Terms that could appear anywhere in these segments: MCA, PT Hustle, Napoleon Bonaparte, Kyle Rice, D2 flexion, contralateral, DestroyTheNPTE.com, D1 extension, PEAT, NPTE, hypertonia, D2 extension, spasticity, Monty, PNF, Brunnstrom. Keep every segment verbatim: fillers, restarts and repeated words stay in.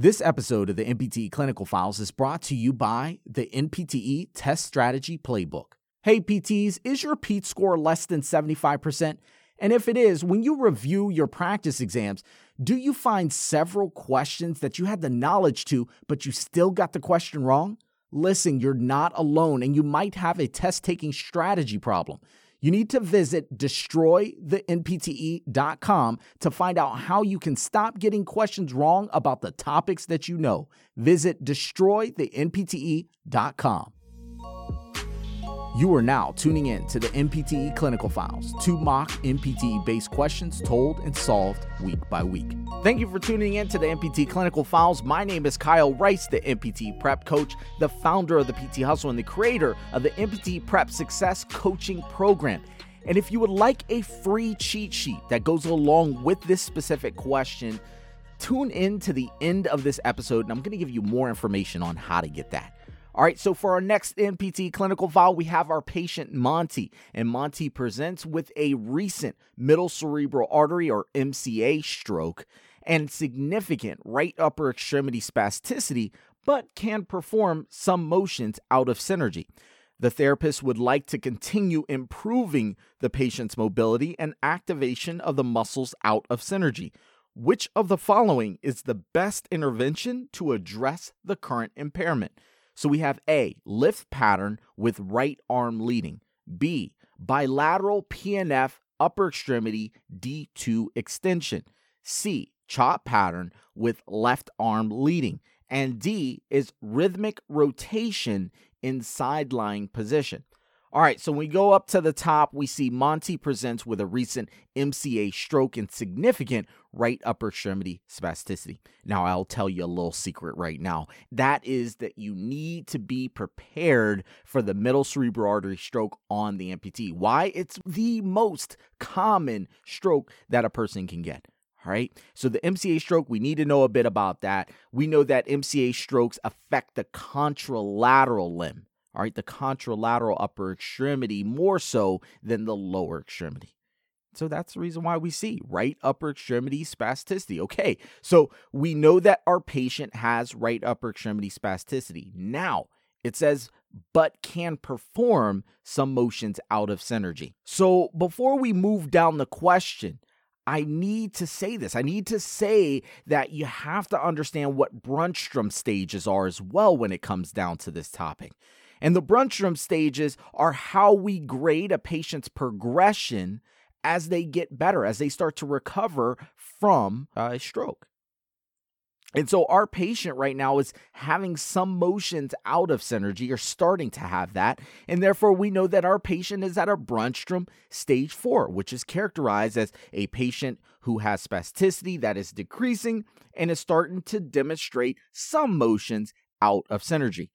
This episode of the N P T E Clinical Files is brought to you by the N P T E Test Strategy Playbook. Hey P Ts, is your P E A T score less than seventy-five percent? And if it is, when you review your practice exams, do you find several questions that you had the knowledge to, but you still got the question wrong? Listen, you're not alone, and you might have a test-taking strategy problem. You need to visit Destroy The N P T E dot com to find out how you can stop getting questions wrong about the topics that you know. Visit Destroy The N P T E dot com. You are now tuning in to the N P T E Clinical Files, two mock N P T E-based questions told and solved week by week. Thank you for tuning in to the N P T E Clinical Files. My name is Kyle Rice, the N P T E Prep Coach, the founder of the P T Hustle, and the creator of the N P T E Prep Success Coaching Program. And if you would like a free cheat sheet that goes along with this specific question, tune in to the end of this episode, and I'm going to give you more information on how to get that. All right, so for our next N P T E clinical file, we have our patient Monty, and Monty presents with a recent middle cerebral artery or M C A stroke and significant right upper extremity spasticity, but can perform some motions out of synergy. The therapist would like to continue improving the patient's mobility and activation of the muscles out of synergy. Which of the following is the best intervention to address the current impairment? So we have A, lift pattern with right arm leading. B, bilateral P N F upper extremity D two extension. C, chop pattern with left arm leading. And D is rhythmic rotation in side-lying position. All right, so when we go up to the top, we see Monty presents with a recent M C A stroke and significant right upper extremity spasticity. Now, I'll tell you a little secret right now. That is that you need to be prepared for the middle cerebral artery stroke on the M P T E. Why? It's the most common stroke that a person can get. All right, so the M C A stroke, we need to know a bit about that. We know that M C A strokes affect the contralateral limb. All right, the contralateral upper extremity more so than the lower extremity. So that's the reason why we see right upper extremity spasticity. Okay, so we know that our patient has right upper extremity spasticity. Now, it says, but can perform some motions out of synergy. So before we move down the question, I need to say this. I need to say that you have to understand what Brunnstrom stages are as well when it comes down to this topic. And the Brunnstrom stages are how we grade a patient's progression as they get better, as they start to recover from a stroke. And so our patient right now is having some motions out of synergy or starting to have that. And therefore, we know that our patient is at a Brunnstrom stage four, which is characterized as a patient who has spasticity that is decreasing and is starting to demonstrate some motions out of synergy.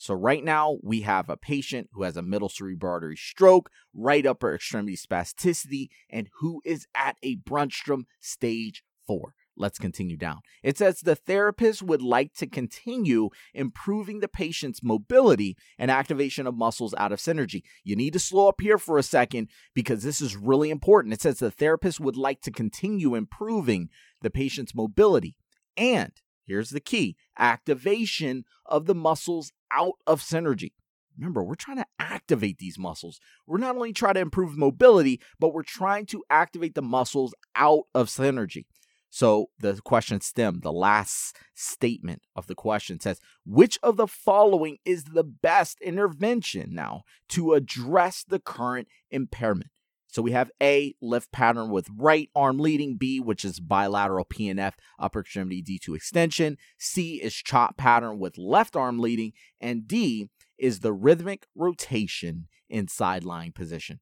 So right now, we have a patient who has a middle cerebral artery stroke, right upper extremity spasticity, and who is at a Brunnstrom stage four. Let's continue down. It says the therapist would like to continue improving the patient's mobility and activation of muscles out of synergy. You need to slow up here for a second because this is really important. It says the therapist would like to continue improving the patient's mobility and, here's the key, activation of the muscles out of synergy. Remember, we're trying to activate these muscles. We're not only trying to improve mobility, but we're trying to activate the muscles out of synergy. So the question stem, the last statement of the question says, which of the following is the best intervention now to address the current impairment? So we have A, lift pattern with right arm leading. B, which is bilateral P N F, upper extremity D two extension. C is chop pattern with left arm leading. And D is the rhythmic rotation in side-lying position.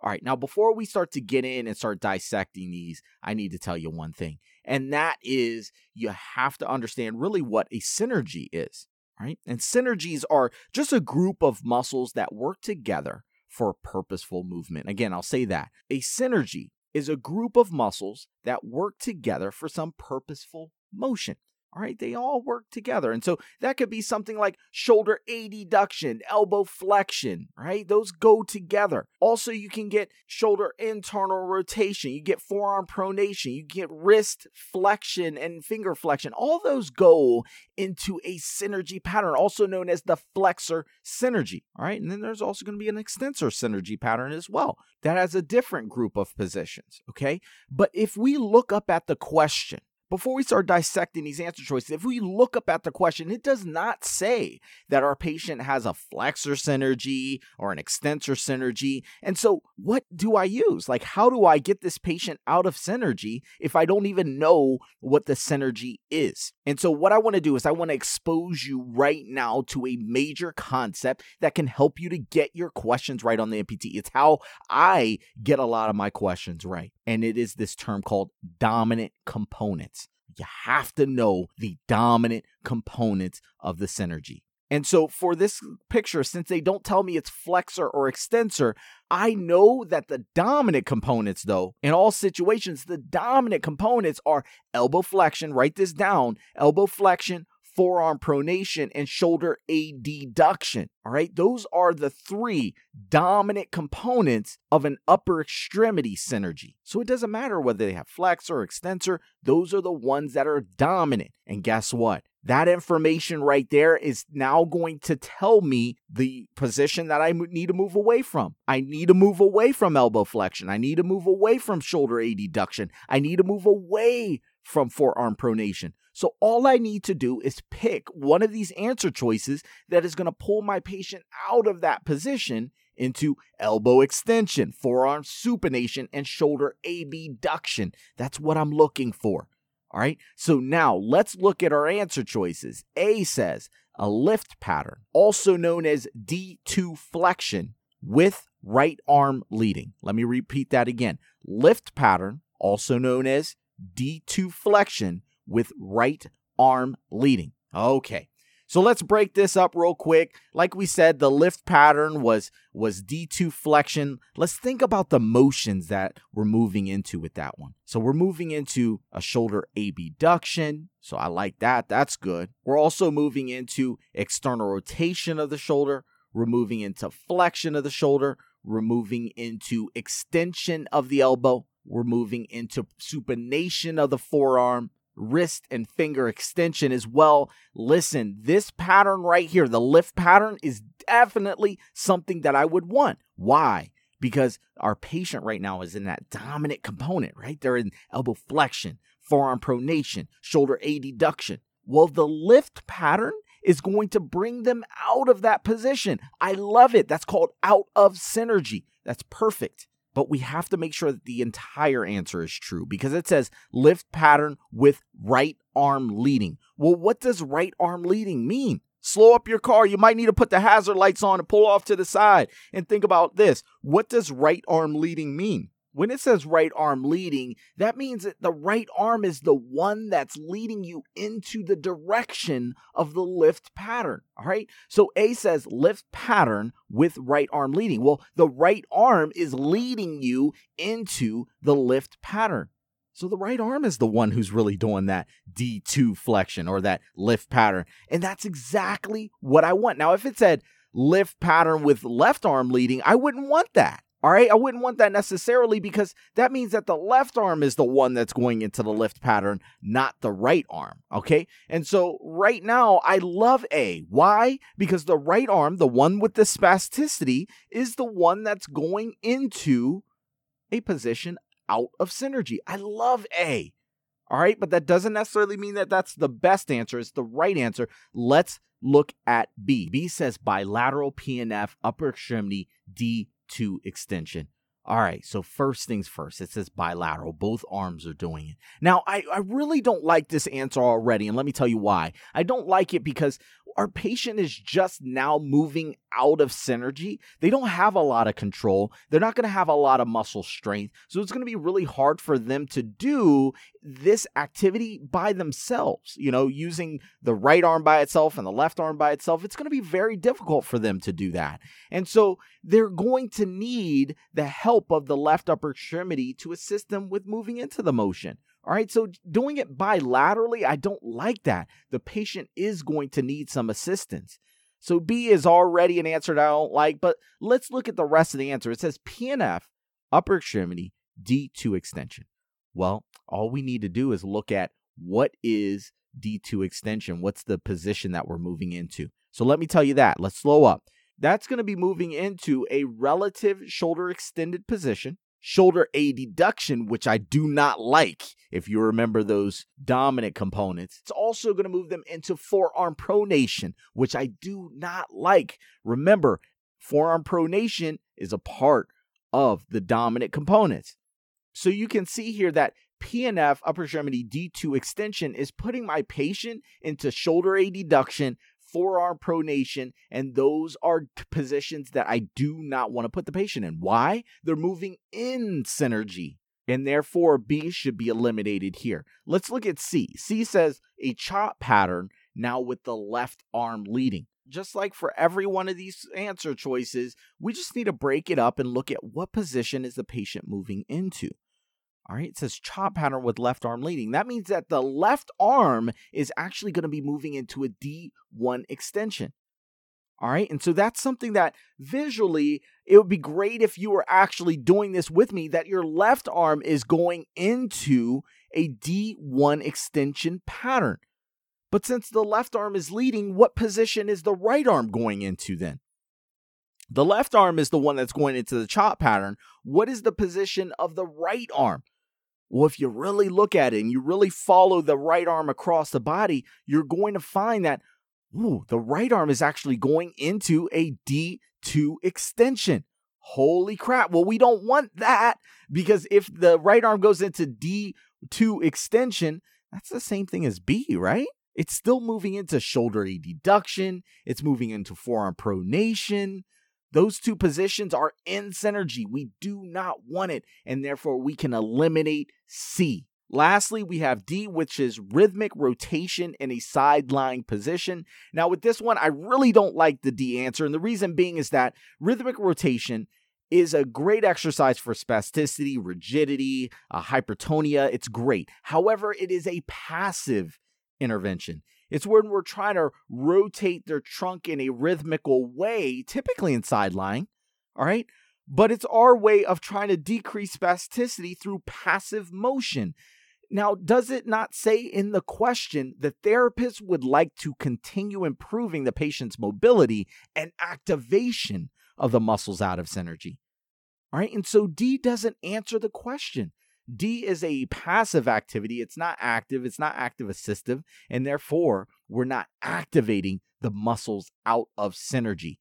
All right, now before we start to get in and start dissecting these, I need to tell you one thing. And that is you have to understand really what a synergy is, right? And synergies are just a group of muscles that work together for purposeful movement. Again, I'll say that. A synergy is a group of muscles that work together for some purposeful motion. All right, they all work together. And so that could be something like shoulder adduction, elbow flexion, right? Those go together. Also, you can get shoulder internal rotation. You get forearm pronation. You get wrist flexion and finger flexion. All those go into a synergy pattern, also known as the flexor synergy, all right? And then there's also going to be an extensor synergy pattern as well. That has a different group of positions, okay? But if we look up at the question, before we start dissecting these answer choices, if we look up at the question, it does not say that our patient has a flexor synergy or an extensor synergy. And so what do I use? Like, how do I get this patient out of synergy if I don't even know what the synergy is? And so what I want to do is I want to expose you right now to a major concept that can help you to get your questions right on the M P T E. It's how I get a lot of my questions right. And it is this term called dominant components. You have to know the dominant components of the synergy. And so for this picture, since they don't tell me it's flexor or extensor, I know that the dominant components, though, in all situations, the dominant components are elbow flexion. Write this down. Elbow flexion, forearm pronation, and shoulder adduction. All right, those are the three dominant components of an upper extremity synergy. So it doesn't matter whether they have flexor or extensor, those are the ones that are dominant. And guess what? That information right there is now going to tell me the position that I need to move away from. I need to move away from elbow flexion. I need to move away from shoulder adduction. I need to move away from forearm pronation. So all I need to do is pick one of these answer choices that is going to pull my patient out of that position into elbow extension, forearm supination, and shoulder abduction. That's what I'm looking for. All right. So now let's look at our answer choices. A says a lift pattern, also known as D two flexion with right arm leading. Let me repeat that again. Lift pattern, also known as D two flexion with right arm leading. Okay. So let's break this up real quick. Like we said, the lift pattern was, was D two flexion. Let's think about the motions that we're moving into with that one. So we're moving into a shoulder abduction. So I like that. That's good. We're also moving into external rotation of the shoulder. We're moving into flexion of the shoulder. We're moving into extension of the elbow. We're moving into supination of the forearm. Wrist and finger extension as well. Listen, this pattern right here, the lift pattern, is definitely something that I would want. Why? Because our patient right now is in that dominant component, right? They're in elbow flexion, forearm pronation, shoulder adduction. Well, the lift pattern is going to bring them out of that position. I love it. That's called out of synergy. That's perfect. But we have to make sure that the entire answer is true because it says lift pattern with right arm leading. Well, what does right arm leading mean? Slow up your car. You might need to put the hazard lights on and pull off to the side and think about this. What does right arm leading mean? When it says right arm leading, that means that the right arm is the one that's leading you into the direction of the lift pattern, all right? So A says lift pattern with right arm leading. Well, the right arm is leading you into the lift pattern. So the right arm is the one who's really doing that D two flexion or that lift pattern. And that's exactly what I want. Now, if it said lift pattern with left arm leading, I wouldn't want that. All right, I wouldn't want that necessarily because that means that the left arm is the one that's going into the lift pattern, not the right arm, okay? And so right now, I love A. Why? Because the right arm, the one with the spasticity, is the one that's going into a position out of synergy. I love A, all right? But that doesn't necessarily mean that that's the best answer. It's the right answer. Let's look at B. B says bilateral P N F, upper extremity, D to extension. All right, so first things first, it says bilateral. Both arms are doing it. Now, I, I really don't like this answer already, and let me tell you why. I don't like it because our patient is just now moving out of synergy. They don't have a lot of control. They're not going to have a lot of muscle strength, so it's going to be really hard for them to do this activity by themselves. You know, using the right arm by itself and the left arm by itself, it's going to be very difficult for them to do that. And so they're going to need the help of the left upper extremity to assist them with moving into the motion. All right, so doing it bilaterally, I don't like that. The patient is going to need some assistance. So B is already an answer that I don't like, but let's look at the rest of the answer. It says P N F, upper extremity, D two extension. Well, all we need to do is look at what is D two extension? What's the position that we're moving into? So let me tell you that. Let's slow up. That's going to be moving into a relative shoulder extended position, shoulder adduction, which I do not like if you remember those dominant components. It's also going to move them into forearm pronation, which I do not like. Remember, forearm pronation is a part of the dominant components. So you can see here that P N F, upper extremity D two extension, is putting my patient into shoulder adduction, forearm pronation, and those are positions that I do not want to put the patient in. Why? They're moving in synergy, and therefore B should be eliminated here. Let's look at C. C says a chop pattern now with the left arm leading. Just like for every one of these answer choices, we just need to break it up and look at what position is the patient moving into. All right, it says chop pattern with left arm leading. That means that the left arm is actually going to be moving into a D one extension. All right, and so that's something that visually, it would be great if you were actually doing this with me, that your left arm is going into a D one extension pattern. But since the left arm is leading, what position is the right arm going into then? The left arm is the one that's going into the chop pattern. What is the position of the right arm? Well, if you really look at it and you really follow the right arm across the body, you're going to find that ooh, the right arm is actually going into a D two extension. Holy crap. Well, we don't want that, because if the right arm goes into D two extension, that's the same thing as B, right? It's still moving into shoulder adduction. It's moving into forearm pronation. Those two positions are in synergy. We do not want it, and therefore we can eliminate C. Lastly, we have D, which is rhythmic rotation in a sideline position. Now, with this one, I really don't like the D answer, and the reason being is that rhythmic rotation is a great exercise for spasticity, rigidity, uh, hypertonia. It's great. However, it is a passive intervention. It's when we're trying to rotate their trunk in a rhythmical way, typically in sideline, all right? But it's our way of trying to decrease spasticity through passive motion. Now, does it not say in the question the therapist would like to continue improving the patient's mobility and activation of the muscles out of synergy? All right, and so D doesn't answer the question. D is a passive activity. It's not active. It's not active assistive. And therefore, we're not activating the muscles out of synergy.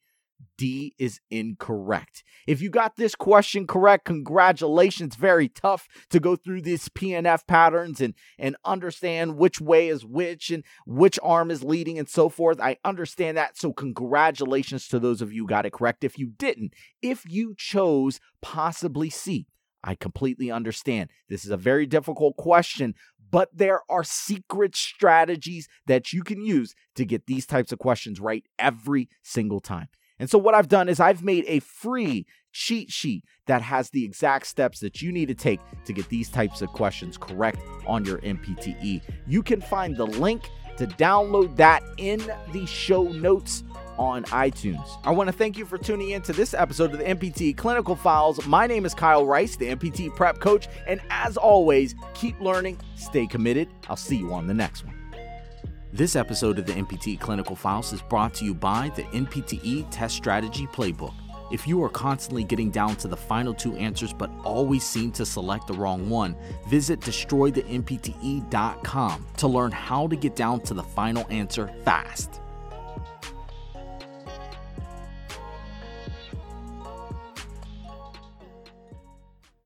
D is incorrect. If you got this question correct, congratulations. Very tough to go through these P N F patterns and, and understand which way is which and which arm is leading and so forth. I understand that. So congratulations to those of you who got it correct. If you didn't, if you chose possibly C, I completely understand. This is a very difficult question, but there are secret strategies that you can use to get these types of questions right every single time. And so what I've done is I've made a free cheat sheet that has the exact steps that you need to take to get these types of questions correct on your M P T E. You can find the link to download that in the show notes on iTunes. I want to thank you for tuning in to this episode of the M P T E Clinical Files. My name is Kyle Rice, the M P T E Prep Coach, and as always, keep learning, stay committed. I'll see you on the next one. This episode of the M P T E Clinical Files is brought to you by the N P T E Test Strategy Playbook. If you are constantly getting down to the final two answers but always seem to select the wrong one, visit Destroy The N P T E dot com to learn how to get down to the final answer fast.